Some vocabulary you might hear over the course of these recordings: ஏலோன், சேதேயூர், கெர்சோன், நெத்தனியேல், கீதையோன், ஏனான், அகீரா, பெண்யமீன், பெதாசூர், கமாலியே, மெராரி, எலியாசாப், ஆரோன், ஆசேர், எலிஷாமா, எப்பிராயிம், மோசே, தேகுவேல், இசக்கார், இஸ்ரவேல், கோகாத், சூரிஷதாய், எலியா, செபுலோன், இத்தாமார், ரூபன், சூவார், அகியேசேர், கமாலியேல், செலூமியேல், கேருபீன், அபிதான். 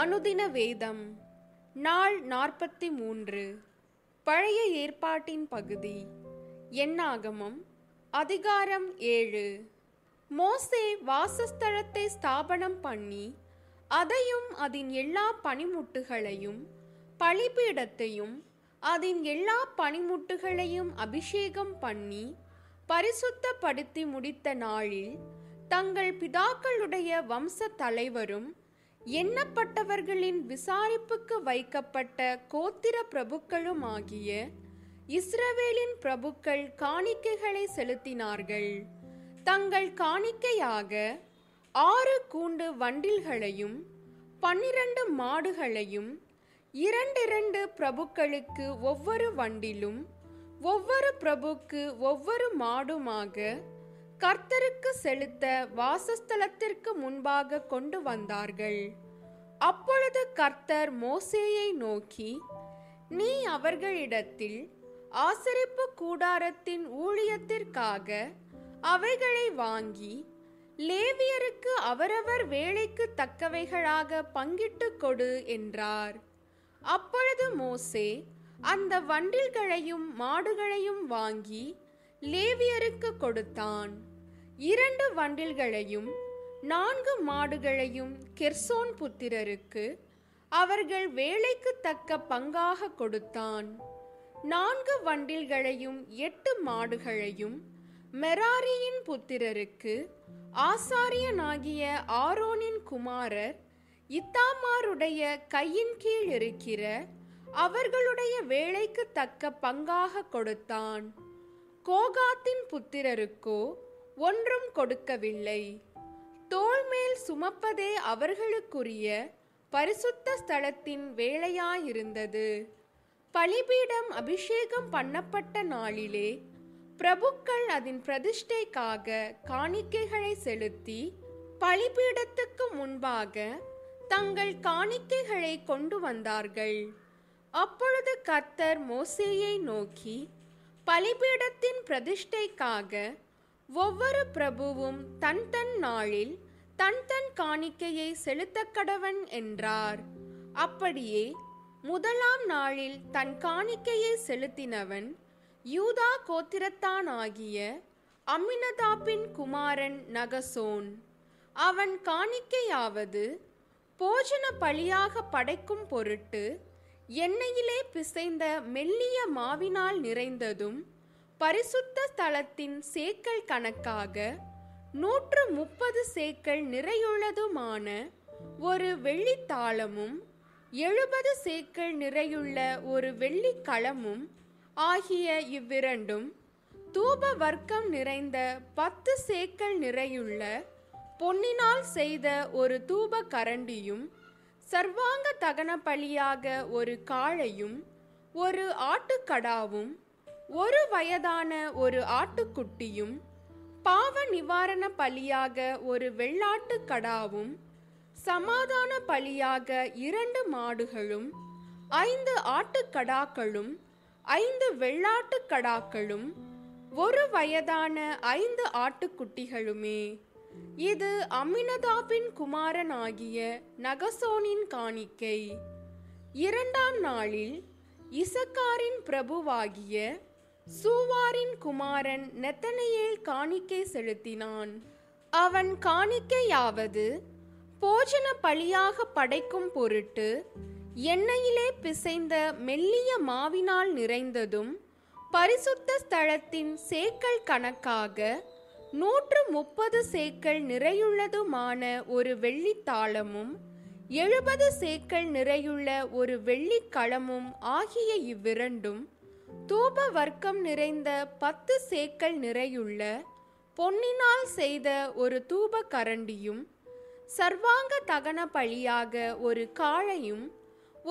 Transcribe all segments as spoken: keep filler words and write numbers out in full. அனுதின வேதம் நாள் நாற்பத்தி மூன்று. பழைய ஏற்பாட்டின் பகுதி. எண்ணாகமம் அதிகாரம் ஏழு. மோசே வாசஸ்தலத்தை ஸ்தாபனம் பண்ணி அதையும் அதன் எல்லா பனிமுட்டுகளையும் பலிபீடத்தையும் அதன் எல்லா பனிமுட்டுகளையும் அபிஷேகம் பண்ணி பரிசுத்தப்படுத்தி முடித்த நாளில் தங்கள் பிதாக்களுடைய வம்ச தலைவரும் எண்ணப்பட்டவர்களின் விசாரிப்புக்கு வைக்கப்பட்ட கோத்திர பிரபுக்களும் ஆகிய இஸ்ரவேலின் பிரபுக்கள் காணிக்கைகளை செலுத்தினார்கள். தங்கள் காணிக்கையாக ஆறு கூண்டு வண்டில்களையும் பன்னிரண்டு மாடுகளையும் இரண்டிரண்டு பிரபுக்களுக்கு ஒவ்வொரு வண்டிலும் ஒவ்வொரு பிரபுக்கு ஒவ்வொரு மாடுமாக கர்த்தருக்கு செலுத்த வாசஸ்தலத்திற்கு முன்பாக கொண்டு வந்தார்கள். அப்பொழுது கர்த்தர் மோசேயை நோக்கி, நீ அவர்களிடத்தில் ஆசரிப்பு கூடாரத்தின் ஊழியத்திற்காக அவைகளை வாங்கி லேவியருக்கு அவரவர் வேலைக்கு தக்கவைகளாக பங்கிட்டு கொடு என்றார். அப்பொழுது மோசே அந்த வண்டில்களையும் மாடுகளையும் வாங்கி லேவியருக்கு கொடுத்தான். இரண்டு வண்டில்களையும் நான்கு மாடுகளையும் கெர்சோன் புத்திரருக்கு அவர்கள் வேலைக்கு தக்க பங்காக கொடுத்தான். நான்கு வண்டில்களையும் எட்டு மாடுகளையும் மெராரியின் புத்திரருக்கு ஆசாரியனாகிய ஆரோனின் குமாரர் இத்தாமாருடைய கையின் கீழ் இருக்கிற அவர்களுடைய வேலைக்கு தக்க பங்காக கொடுத்தான். கோகாத்தின் புத்திரருக்கோ ஒன்றும் கொடுக்கவில்லை. தோள்மேல் சுமப்பதே அவர்களுக்குரிய பரிசுத்த ஸ்தலத்தின் வேலையாயிருந்தது. பலிபீடம் அபிஷேகம் பண்ணப்பட்ட நாளிலே பிரபுக்கள் அதன் பிரதிஷ்டைக்காக காணிக்கைகளை செலுத்தி பலிபீடத்துக்கு முன்பாக தங்கள் காணிக்கைகளை கொண்டு வந்தார்கள். அப்பொழுது கர்த்தர் மோசேயை நோக்கி, பலிபீடத்தின் பிரதிஷ்டைக்காக ஒவ்வொரு பிரபுவும் தன் தன் நாளில் தன் தன் காணிக்கையை செலுத்த கடவன் என்றார். அப்படியே முதலாம் நாளில் தன் காணிக்கையை செலுத்தினவன் யூதா கோத்திரத்தான் ஆகிய அம்மினதாபின் குமாரன் நகசோன். அவன் காணிக்கையாவது போஜன பலியாக படைக்கும் பொருட்டு எண்ணெயிலே பிசைந்த மெல்லிய மாவினால் நிறைந்ததும் பரிசுத்த ஸ்தலத்தின் சேக்கல் கணக்காக நூற்று முப்பது சேக்கல் நிறையுள்ளதுமான ஒரு வெள்ளித்தாளமும் எழுபது சேக்கல் நிறையுள்ள ஒரு வெள்ளிக்களமும் ஆகிய இவ்விரண்டும் தூப வர்க்கம் நிறைந்த பத்து சேக்கல் நிறையுள்ள பொன்னினால் செய்த ஒரு தூப கரண்டியும் சர்வாங்க தகன பலியாக ஒரு காளையும் ஒரு ஆட்டுக்கடாவும் ஒரு வயதான ஒரு ஆட்டுக்குட்டியும் பாவ நிவாரண பலியாக ஒரு வெள்ளாட்டுக்கடாவும் சமாதான பலியாக இரண்டு மாடுகளும் ஐந்து ஆட்டுக்கடாக்களும் ஐந்து வெள்ளாட்டுக்கடாக்களும் ஒரு வயதான ஐந்து ஆட்டுக்குட்டிகளுமே. இது அம்மினதாபின் குமாரன் ஆகிய நகசோனின் காணிக்கை. இரண்டாம் நாளில் இசக்காரின் பிரபுவாகிய சூவாரின் குமாரன் நெத்தனியேல் காணிக்கை செலுத்தினான். அவன் காணிக்கையாவது போஜன பலியாக படைக்கும் பொருட்டு எண்ணெயிலே பிசைந்த மெல்லிய மாவினால் நிறைந்ததும் பரிசுத்த ஸ்தலத்தின் சேக்கல் கணக்காக நூற்று முப்பது சேக்கல் நிறையுள்ளதுமான ஒரு வெள்ளித்தாளமும் எழுபது சேக்கல் நிறையுள்ள ஒரு வெள்ளிக்களமும் ஆகிய இவ்விரண்டும் தூப வர்க்கம் நிறைந்த பத்து சேக்கல் நிறையுள்ள பொன்னினால் செய்த ஒரு தூப கரண்டியும் சர்வாங்க தகன பலியாக ஒரு காளையும்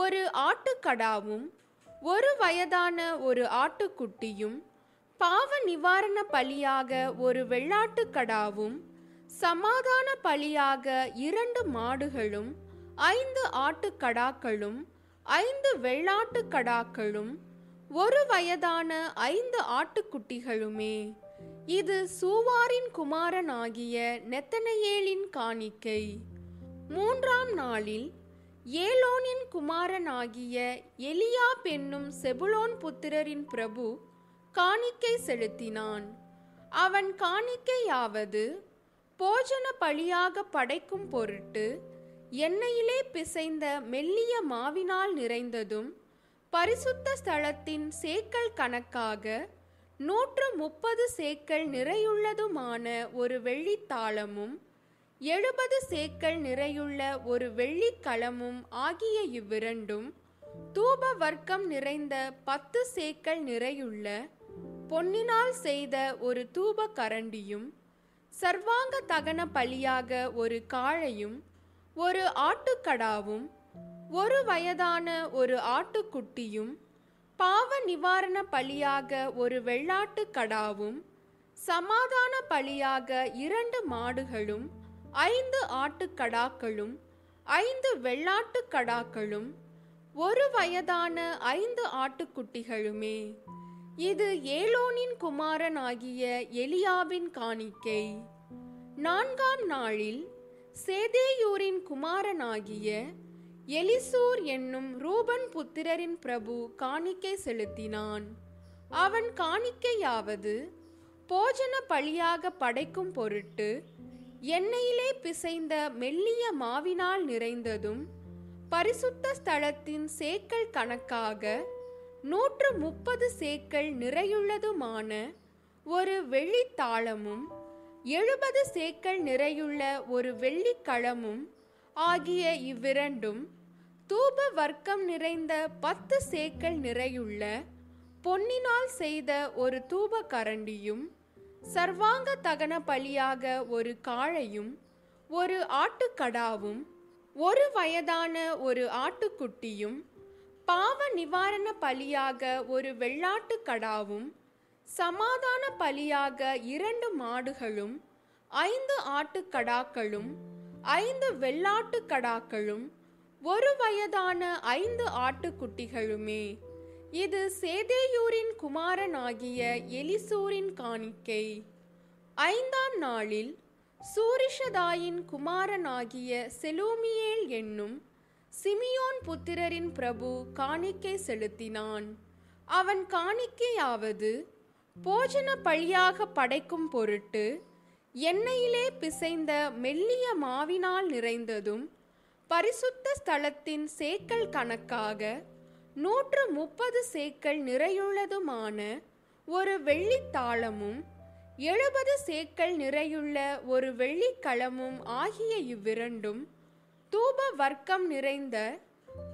ஒரு ஆட்டுக்கடாவும் ஒரு வயதான ஒரு ஆட்டுக்குட்டியும் பாவ நிவாரண பலியாக ஒரு வெள்ளாட்டுக்கடாவும் சமாதான பலியாக இரண்டு மாடுகளும் ஐந்து ஆட்டுக்கடாக்களும் ஐந்து வெள்ளாட்டுக்கடாக்களும் ஒரு வயதான ஐந்து ஆட்டுக்குட்டிகளுமே. இது சூவாரின் குமாரன் ஆகிய நெத்தனியேலின் காணிக்கை. மூன்றாம் நாளில் ஏலோனின் குமாரனாகிய எலியா பெண்ணும் செபுலோன் புத்திரரின் பிரபு காணிக்கை செலுத்தினான். அவன் காணிக்கையாவது போஜன பலியாக படைக்கும் பொருட்டு எண்ணெயிலே பிசைந்த மெல்லிய மாவினால் நிறைந்ததும் பரிசுத்த ஸ்தலத்தின் சேக்கல் கணக்காக நூற்று முப்பது சேக்கல் நிறையுள்ளதுமான ஒரு வெள்ளித்தாளமும் எழுபது சேக்கல் நிறையுள்ள ஒரு வெள்ளிக்களமும் ஆகிய இவ்விரண்டும் தூப வர்க்கம் நிறைந்த பத்து சேக்கல் நிறையுள்ள பொன்னினால் செய்த ஒரு தூப கரண்டியும் சர்வாங்க தகன பலியாக ஒரு காளையும் ஒரு ஆட்டுக்கடாவும் ஒரு வயதான ஒரு ஆட்டுக்குட்டியும் பாவ நிவாரண பலியாக ஒரு வெள்ளாட்டுக்கடாவும் சமாதான பலியாக இரண்டு மாடுகளும் ஐந்து ஆட்டுக்கடாக்களும் ஐந்து வெள்ளாட்டுக்கடாக்களும் ஒரு வயதான ஐந்து ஆட்டுக்குட்டிகளுமே. இது ஏலோனின் குமாரனாகிய எலியாவின் காணிக்கை. நான்காம் நாளில் சேதேயூரின் குமாரனாகிய எலிஸூர் என்னும் ரூபன் புத்திரரின் பிரபு காணிக்கை செலுத்தினான். அவன் காணிக்கையாவது போஜன பலியாக படைக்கும் பொருட்டு எண்ணெயிலே பிசைந்த மெல்லிய மாவினால் நிறைந்ததும் பரிசுத்த ஸ்தலத்தின் சேக்கல் கணக்காக நூற்று முப்பது சேக்கல் நிறையுள்ளதுமான ஒரு வெள்ளித்தாளமும் எழுபது சேக்கல் நிறையுள்ள ஒரு வெள்ளிக்களமும் ஆகிய இவ்விரண்டும் தூப வர்க்கம் நிறைந்த பத்து சேக்கல் நிறையுள்ள பொன்னினால் செய்த ஒரு தூப கரண்டியும் சர்வாங்க தகன பலியாக ஒரு காளையும் ஒரு ஆட்டுக்கடாவும் ஒரு வயதான ஒரு ஆட்டுக்குட்டியும் பாவ நிவாரண பலியாக ஒரு வெள்ளாட்டுக்கடாவும் சமாதான பலியாக இரண்டு மாடுகளும் ஐந்து ஆட்டுக்கடாக்களும் ஐந்து வெள்ளாட்டுக்கடாக்களும் ஒரு வயதான ஐந்து ஆட்டுக்குட்டிகளுமே. இது சேதேயூரின் குமாரனாகிய எலிசூரின் காணிக்கை. ஐந்தாம் நாளில் சூரிஷதாயின் குமாரனாகிய செலூமியேல் என்னும் சிமியோன் புத்திரரின் பிரபு காணிக்கை செலுத்தினான். அவன் காணிக்கையாவது போஜன பலியாக படைக்கும் பொருட்டு எண்ணெயிலே பிசைந்த மெல்லிய மாவினால் நிறைந்ததும் பரிசுத்த ஸ்தலத்தின் சேக்கல் கணக்காக நூற்று முப்பது சேக்கல் நிறையுள்ளதுமான ஒரு வெள்ளித்தாளமும் எழுபது சேக்கல் நிறையுள்ள ஒரு வெள்ளிக்களமும் ஆகிய இவ்விரண்டும் தூப வர்க்கம் நிறைந்த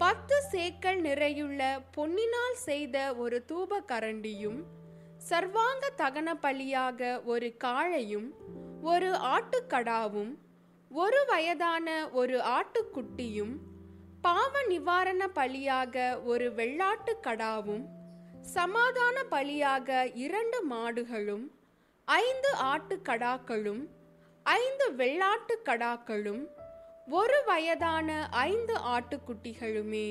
பத்து சேக்கல் நிறையுள்ள பொன்னினால் செய்த ஒரு தூப கரண்டியும் சர்வாங்க தகன பலியாக ஒரு காளையும் ஒரு ஆட்டுக்கடாவும் ஒரு வயதான ஒரு ஆட்டுக்குட்டியும் பாவ நிவாரண பலியாக ஒரு வெள்ளாட்டுக்கடாவும் சமாதான பலியாக இரண்டு மாடுகளும் ஐந்து ஆட்டுக்கடாக்களும் ஐந்து வெள்ளாட்டுக்கடாக்களும் ஒரு வயதான ஐந்து ஆட்டுக்குட்டிகளுமே.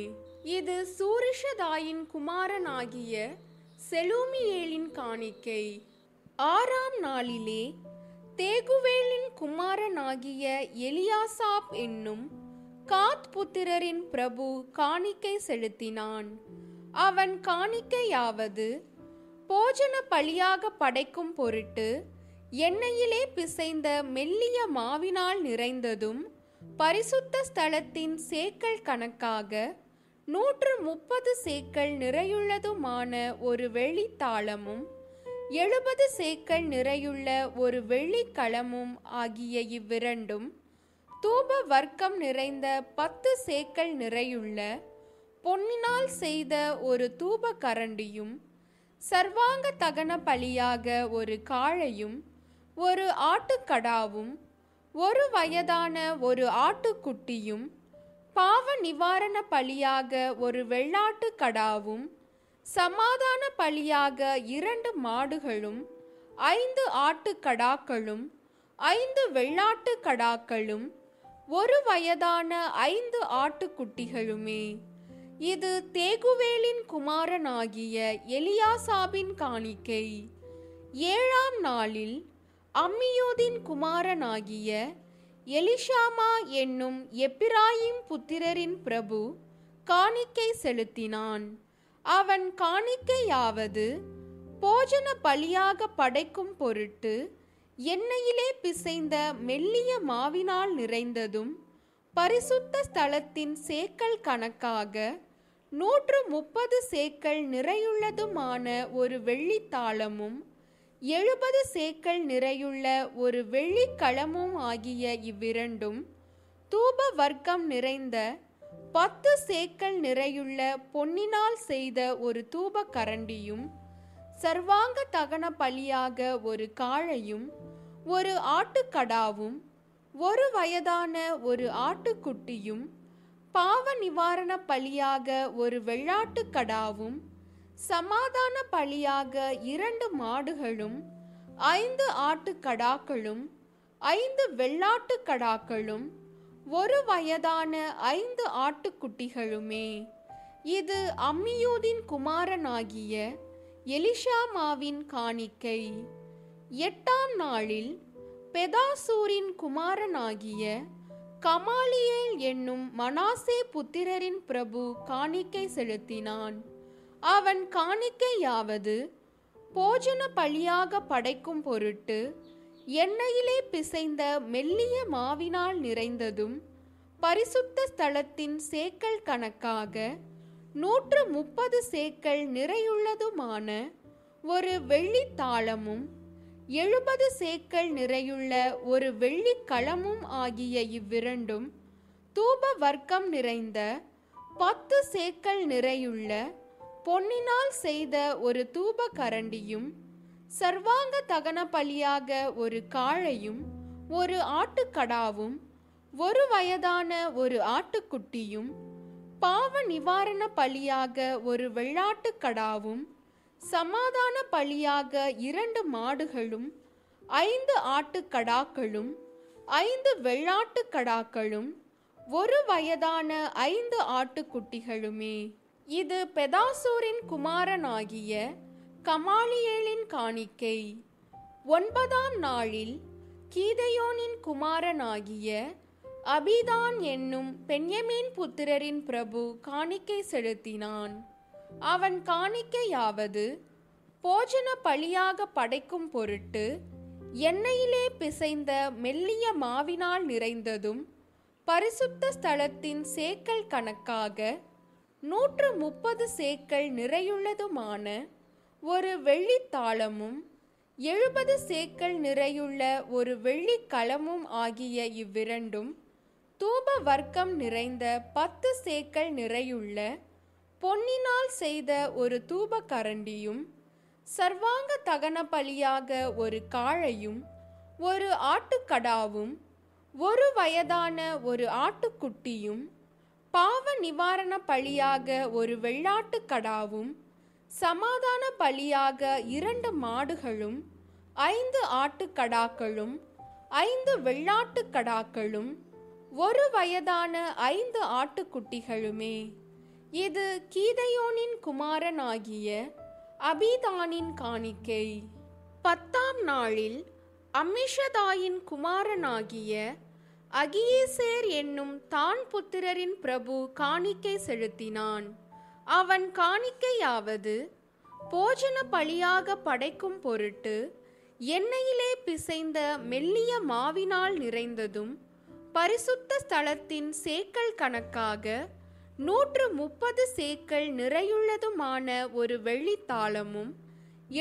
இது சூரிஷதாயின் குமாரனாகிய செலூமியேலின் காணிக்கை. ஆறாம் நாளிலே தேகுவேலின் குமாரனாகிய எலியாசாப் என்னும் காத் புத்திரரின் பிரபு காணிக்கை செலுத்தினான். அவன் காணிக்கையாவது போஜன பலியாக படைக்கும் பொருட்டு எண்ணெயிலே பிசைந்த மெல்லிய மாவினால் நிறைந்ததும் பரிசுத்த ஸ்தலத்தின் சேக்கல் கணக்காக நூற்று முப்பது சேக்கல் நிறையுள்ளதுமான ஒரு வெள்ளித்தாளமும் எழுபது சேக்கல் நிறையுள்ள ஒரு வெள்ளிக்களமும் ஆகிய இவ்விரண்டும் தூப வர்க்கம் நிறைந்த பத்து சேக்கல் நிறையுள்ள பொன்னினால் செய்த ஒரு தூப கரண்டியும் சர்வாங்க தகன பலியாக ஒரு காளையும் ஒரு ஆட்டுக்கடாவும் ஒரு வயதான ஒரு ஆட்டுக்குட்டியும் பாவ நிவாரண பலியாக ஒரு வெள்ளாட்டுக்கடாவும் சமாதான பலியாக இரண்டு மாடுகளும் ஐந்து ஆட்டுக்கடாக்களும் ஐந்து வெள்ளாட்டுக்கடாக்களும் ஒரு வயதான ஐந்து ஆட்டுக்குட்டிகளுமே. இது தேகுவேலின் குமாரனாகிய எலியாசாபின் காணிக்கை. ஏழாம் நாளில் அம்மியூதின் குமாரனாகிய எலிஷாமா என்னும் எப்பிராயிம் புத்திரரின் பிரபு காணிக்கை செலுத்தினான். அவன் காணிக்கையாவது போஜன பலியாக படைக்கும் பொருட்டு எண்ணெயிலே பிசைந்த மெல்லிய மாவினால் நிறைந்ததும் பரிசுத்த ஸ்தலத்தின் சேக்கல் கணக்காக நூற்று முப்பது சேக்கல் நிறையுள்ளதுமான ஒரு வெள்ளித்தாளமும் எழுபது சேக்கல் நிறையுள்ள ஒரு வெள்ளிக்களமும் ஆகிய இவ்விரண்டும் தூப வர்க்கம் நிறைந்த பத்து சேக்கல் நிறையுள்ள பொன்னினால் செய்த ஒரு தூப கரண்டியும் சர்வாங்க தகன பலியாக ஒரு காளையும் ஒரு ஆட்டுக்கடாவும் ஒரு வயதான ஒரு ஆட்டுக்குட்டியும் பாவ நிவாரண பலியாக ஒரு வெள்ளாட்டுக்கடாவும் சமாதான பலியாக இரண்டு மாடுகளும் ஐந்து ஆட்டுக்கடாக்களும் ஐந்து வெள்ளாட்டுக்கடாக்களும் ஒரு வயதான ஐந்து ஆட்டுக்குட்டிகளுமே. இது அம்மியூதின் குமாரனாகிய எலிஷாமாவின் காணிக்கை. எட்டாம் நாளில் பெதாசூரின் குமாரனாகிய கமாலியே என்னும் மனாசே புத்திரரின் பிரபு காணிக்கை செலுத்தினான். அவன் காணிக்கையாவது போஜன பலியாக படைக்கும் பொருட்டு எண்ணெயிலே பிசைந்த மெல்லிய மாவினால் நிறைந்ததும் பரிசுத்த ஸ்தலத்தின் சேக்கல் கணக்காக நூற்று முப்பது சேக்கல் நிறையுள்ளதுமான ஒரு வெள்ளித்தாளமும் எழுபது சேக்கல் நிறையுள்ள ஒரு வெள்ளிக்களமும் ஆகிய இவ்விரண்டும் தூப வர்க்கம் நிறைந்த பத்து சேக்கல் நிறையுள்ள பொன்னினால் செய்த ஒரு தூப கரண்டியும் சர்வாங்க தகன பலியாக ஒரு காளையும் ஒரு ஆட்டுக்கடாவும் ஒரு வயதான ஒரு ஆட்டுக்குட்டியும் பாவ நிவாரண பலியாக ஒரு வெள்ளாட்டுக்கடாவும் சமாதான பலியாக இரண்டு மாடுகளும் ஐந்து ஆட்டுக்கடாக்களும் ஐந்து வெள்ளாட்டுக்கடாக்களும் ஒரு வயதான ஐந்து ஆட்டுக்குட்டிகளுமே. இது பெதாசூரின் குமாரனாகிய கமாலியேலின் காணிக்கை. ஒன்பதாம் நாளில் கீதையோனின் குமாரனாகிய அபிதான் என்னும் பெண்யமீன் புத்திரரின் பிரபு காணிக்கை செலுத்தினான். அவன் காணிக்கையாவது போஜன பலியாக படைக்கும் பொருட்டு எண்ணெயிலே பிசைந்த மெல்லிய மாவினால் நிறைந்ததும் பரிசுத்த ஸ்தலத்தின் சேக்கல் கணக்காக நூற்று முப்பது சேக்கல் நிறையுள்ளதுமான ஒரு வெள்ளித்தாளமும் எழுபது சேக்கல் நிறையுள்ள ஒரு வெள்ளிக்களமும் ஆகிய இவ்விரண்டும் தூப வர்க்கம் நிறைந்த பத்து சேக்கல் நிறையுள்ள பொன்னினால் செய்த ஒரு தூப கரண்டியும் சர்வாங்க தகன பலியாக ஒரு காளையும் ஒரு ஆட்டுக்கடாவும் ஒரு வயதான ஒரு ஆட்டுக்குட்டியும் பாவ நிவாரண பலியாக ஒரு வெள்ளாட்டுக்கடாவும் சமாதான பலியாக இரண்டு மாடுகளும் ஐந்து ஆட்டுக்கடாக்களும் ஐந்து வெள்ளாட்டுக்கடாக்களும் ஒரு வயதான ஐந்து ஆட்டுக்குட்டிகளுமே. இது கீதையோனின் குமாரனாகிய அபிதானின் காணிக்கை. பத்தாம் நாளில் அம்மிஷதாயின் குமாரனாகிய அகியேசேர் என்னும் தான் புத்திரரின் பிரபு காணிக்கை செலுத்தினான். அவன் காணிக்கையாவது போஜன பலியாக படைக்கும் பொருட்டு எண்ணெயிலே பிசைந்த மெல்லிய மாவினால் நிறைந்ததும் பரிசுத்த ஸ்தலத்தின் சேக்கல் கணக்காக நூற்று முப்பது சேக்கல் நிறையுள்ளதுமான ஒரு வெள்ளித்தாளமும்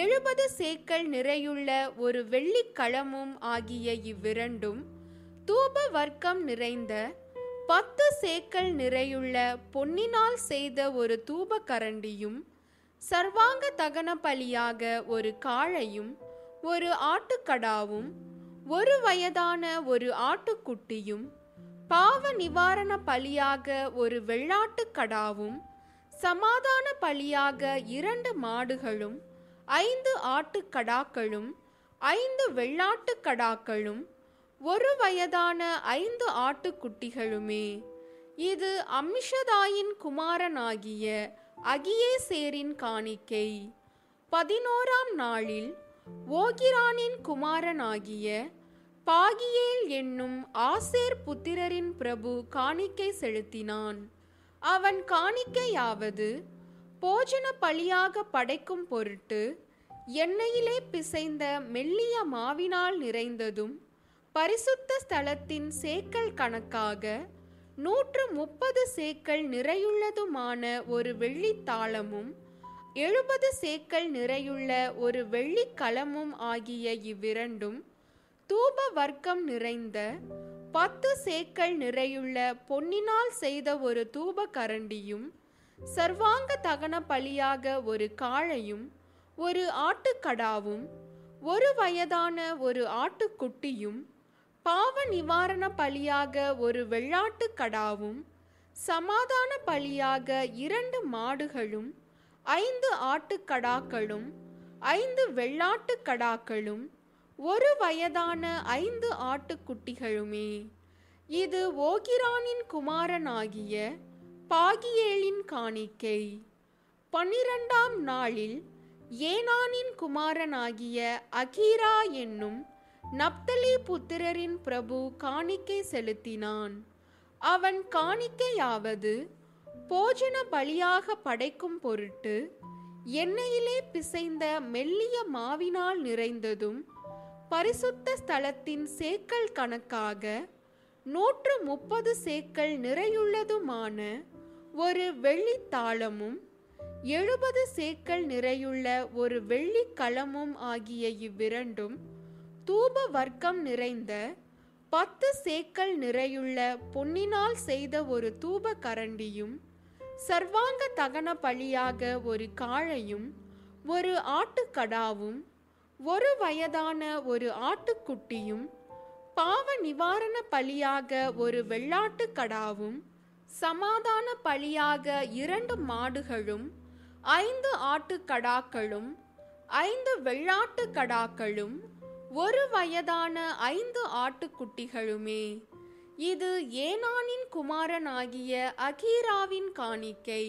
எழுபது சேக்கல் நிறையுள்ள ஒரு வெள்ளிக்களமும் ஆகிய இவ்விரண்டும் தூப வர்க்கம் நிறைந்த பத்து சேக்கல் நிறையுள்ள பொன்னினால் செய்த ஒரு தூப கரண்டியும் சர்வாங்க தகன பலியாக ஒரு காளையும் ஒரு ஆட்டுக்கடாவும் ஒரு வயதான ஒரு ஆட்டுக்குட்டியும் பாவ நிவாரண பலியாக ஒரு வெள்ளாட்டுக்கடாவும் சமாதான பலியாக இரண்டு மாடுகளும் ஐந்து ஆட்டுக்கடாக்களும் ஐந்து வெள்ளாட்டுக்கடாக்களும் ஒரு வயதான ஐந்து ஆட்டுக்குட்டிகளுமே. இது அம்மிஷதாயின் குமாரனாகிய அகியேசேரின் காணிக்கை. பதினோராம் நாளில் ஓகிரானின் குமாரனாகிய பாகியேள் என்னும் ஆசேர் புத்திரரின் பிரபு காணிக்கை செலுத்தினான். அவன் காணிக்கையாவது போஜன பலியாக படைக்கும் பொருட்டு எண்ணெயிலே பிசைந்த மெல்லிய மாவினால் நிறைந்ததும் பரிசுத்த ஸ்தலத்தின் சேக்கல் கணக்காக நூற்று முப்பது சேக்கல் நிறையுள்ளதுமான ஒரு வெள்ளித்தாளமும் எழுபது சேக்கல் நிறையுள்ள ஒரு வெள்ளிக்கலமும் ஆகிய இவ்விரண்டும் தூப வர்க்கம் நிறைந்த பத்து சேக்கல் நிறையுள்ள பொன்னினால் செய்த ஒரு தூப கரண்டியும் சர்வாங்க தகன பலியாக ஒரு காளையும் ஒரு ஆட்டுக்கடாவும் ஒரு வயதான ஒரு ஆட்டுக்குட்டியும் பாவ நிவாரண பலியாக ஒரு வெள்ளாட்டுக்கடாவும் சமாதான பலியாக இரண்டு மாடுகளும் ஐந்து ஆட்டுக்கடாக்களும் ஐந்து வெள்ளாட்டுக்கடாக்களும் ஒரு வயதான ஐந்து ஆட்டுக்குட்டிகளுமே. இது ஓகிரானின் குமாரனாகிய பாகியேலின் காணிக்கை. பன்னிரண்டாம் நாளில் ஏனானின் குமாரனாகிய அகீரா என்னும் நப்தலி புத்திரரின் பிரபு காணிக்கை செலுத்தினான். அவன் காணிக்கையாவது போஜன பலியாக படைக்கும் பொருட்டு எண்ணெயிலே பிசைந்த மெல்லிய மாவினால் நிறைந்ததும் பரிசுத்த ஸ்தலத்தின் சேக்கல் கணக்காக நூற்று முப்பது சேக்கல் நிறையுள்ளதுமான ஒரு வெள்ளித்தாளமும் எழுபது சேக்கல் நிறையுள்ள ஒரு வெள்ளிக்கலமும் ஆகிய இவ்விரண்டும் தூப வர்க்கம் நிறைந்த பத்து சேக்கல் நிறையுள்ள பொன்னினால் செய்த ஒரு தூப கரண்டியும் சர்வாங்க தகன பலியாக ஒரு காளையும் ஒரு ஆட்டுக்கடாவும் ஒரு வயதான ஒரு ஆட்டுக்குட்டியும் பாவ நிவாரண பலியாக ஒரு வெள்ளாட்டுக்கடாவும் சமாதான பலியாக இரண்டு மாடுகளும் ஐந்து ஆட்டுக்கடாக்களும் ஐந்து வெள்ளாட்டுக்கடாக்களும் ஒரு வயதான ஐந்து ஆட்டுக்குட்டிகளுமே. இது ஏனானின் குமாரனாகிய அகீராவின் காணிக்கை.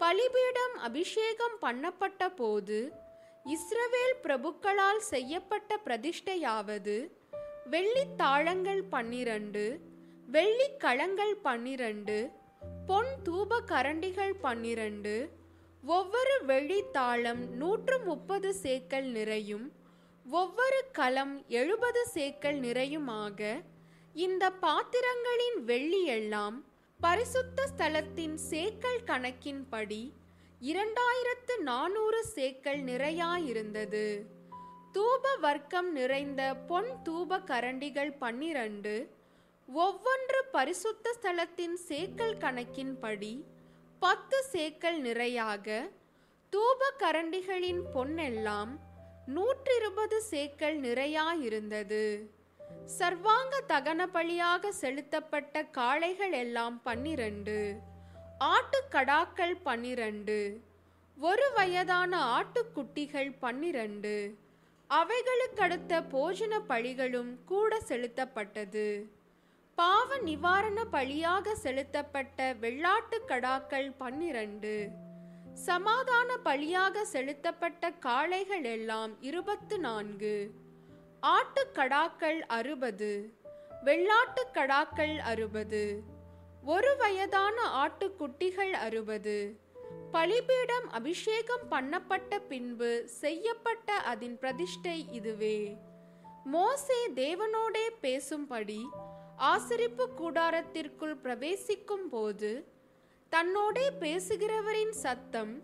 பலிபீடம் அபிஷேகம் பண்ணப்பட்ட போது இஸ்ரவேல் பிரபுக்களால் செய்யப்பட்ட பிரதிஷ்டையாவது வெள்ளித்தாளங்கள் பன்னிரண்டு, வெள்ளிக்கலங்கள் பன்னிரண்டு, பொன் தூப கரண்டிகள் பன்னிரண்டு, ஒவ்வொரு வெள்ளித்தாளம் நூற்று முப்பது சேக்கல் நிறையும் ஒவ்வொரு கலம் எழுபது சேக்கல் நிறையுமாக இந்த பாத்திரங்களின் வெள்ளி எல்லாம் பரிசுத்த ஸ்தலத்தின் சேக்கல் கணக்கின்படி இரண்டாயிரத்து நானூறு சேக்கல் நிறையாயிருந்தது. தூப வர்க்கம் நிறைந்த பொன் தூப கரண்டிகள் பன்னிரண்டு, ஒவ்வொன்று பரிசுத்த ஸ்தலத்தின் சேக்கல் கணக்கின்படி பத்து சேக்கல் நிறையாக, தூப கரண்டிகளின் பொன்னெல்லாம் நூற்றி இருபது சேக்கல் நிறையாயிருந்தது. சர்வாங்க தகன பலியாக செலுத்தப்பட்ட காளைகள் எல்லாம் பன்னிரண்டு, ஆட்டுக்கடாக்கள் பன்னிரண்டு, ஒரு வயதான ஆட்டுக்குட்டிகள் பன்னிரண்டு, அவைகளுக்கடுத்த போஜன பலிகளும் கூட செலுத்தப்பட்டது. பாவ நிவாரண பலியாக செலுத்தப்பட்ட வெள்ளாட்டுக்கடாக்கள் பன்னிரண்டு, சமாதான பலியாக செலுத்தப்பட்ட காளைகள் எல்லாம் இருபத்து நான்கு, ஆட்டுக்கடாக்கள் அறுபது, வெள்ளாட்டுக்கடாக்கள் அறுபது, ஒரு வயதான ஆட்டுக்குட்டிகள் அறுபது. பலிபீடம் அபிஷேகம் பண்ணப்பட்ட பின்பு செய்யப்பட்ட அதன் பிரதிஷ்டை இதுவே. மோசே தேவனோடே பேசும்படி ஆசரிப்பு கூடாரத்திற்குள் பிரவேசிக்கும் போது தன்னோடே பேசுகிறவரின் சத்தம்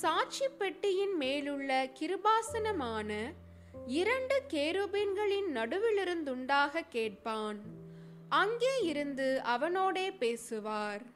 சாட்சி பெட்டியின் மேலுள்ள கிருபாசனமான இரண்டு கேருபீன்களின் நடுவிலிருந்துண்டாக கேட்பான். அங்கே இருந்து அவனோடே பேசுவார்.